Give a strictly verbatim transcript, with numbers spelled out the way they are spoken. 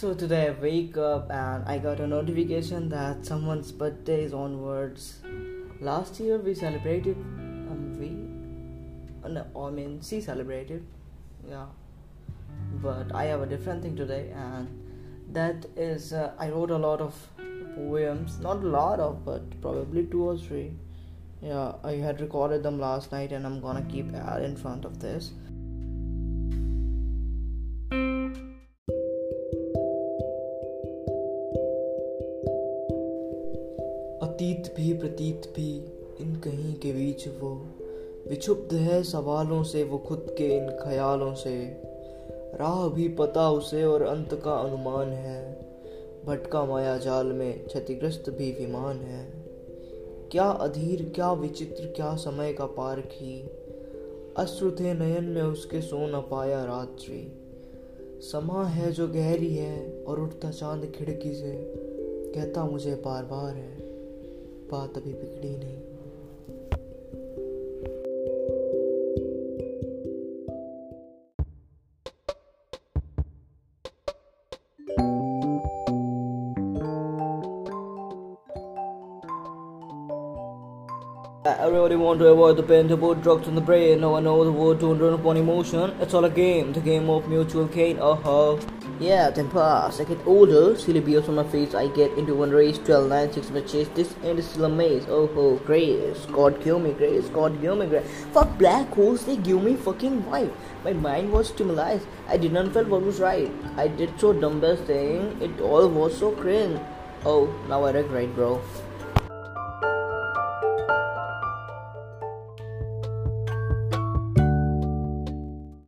So today I wake up and I got a notification that someone's birthday is onwards. Last year we celebrated, um, we, no, I mean she celebrated, yeah. But I have a different thing today, and that is uh, I wrote a lot of poems, not a lot of, but probably two or three. Yeah, I had recorded them last night, and I'm gonna keep ad in front of this. अतीत भी प्रतीत भी इन कहीं के बीच वो विक्षुब्ध है सवालों से, वो खुद के इन ख्यालों से, राह भी पता उसे और अंत का अनुमान है, भटका माया जाल में क्षतिग्रस्त भी विमान है। क्या अधीर क्या विचित्र क्या समय का पार्क ही, अश्रु थे नयन में उसके सो न पाया रात्रि, समा है जो गहरी है और उठता चांद खिड़की से कहता मुझे बार बार है, बात अभी बिगड़ी नहीं। Everybody want to avoid the pain to put drugs in the brain. No one knows the word to run upon emotion. It's all a game, the game of mutual gain. Uh-huh. Yeah, then pass. I get older, silly beers on my face. I get into one race, twelve, nine, six matches. This end is still a maze. Oh, oh, grace. God give me grace. God give me grace. Fuck black holes, they give me fucking wife. My mind was stimulated. I did not feel what was right. I did so dumbest thing. It all was so cringe. Oh, now I regret, bro.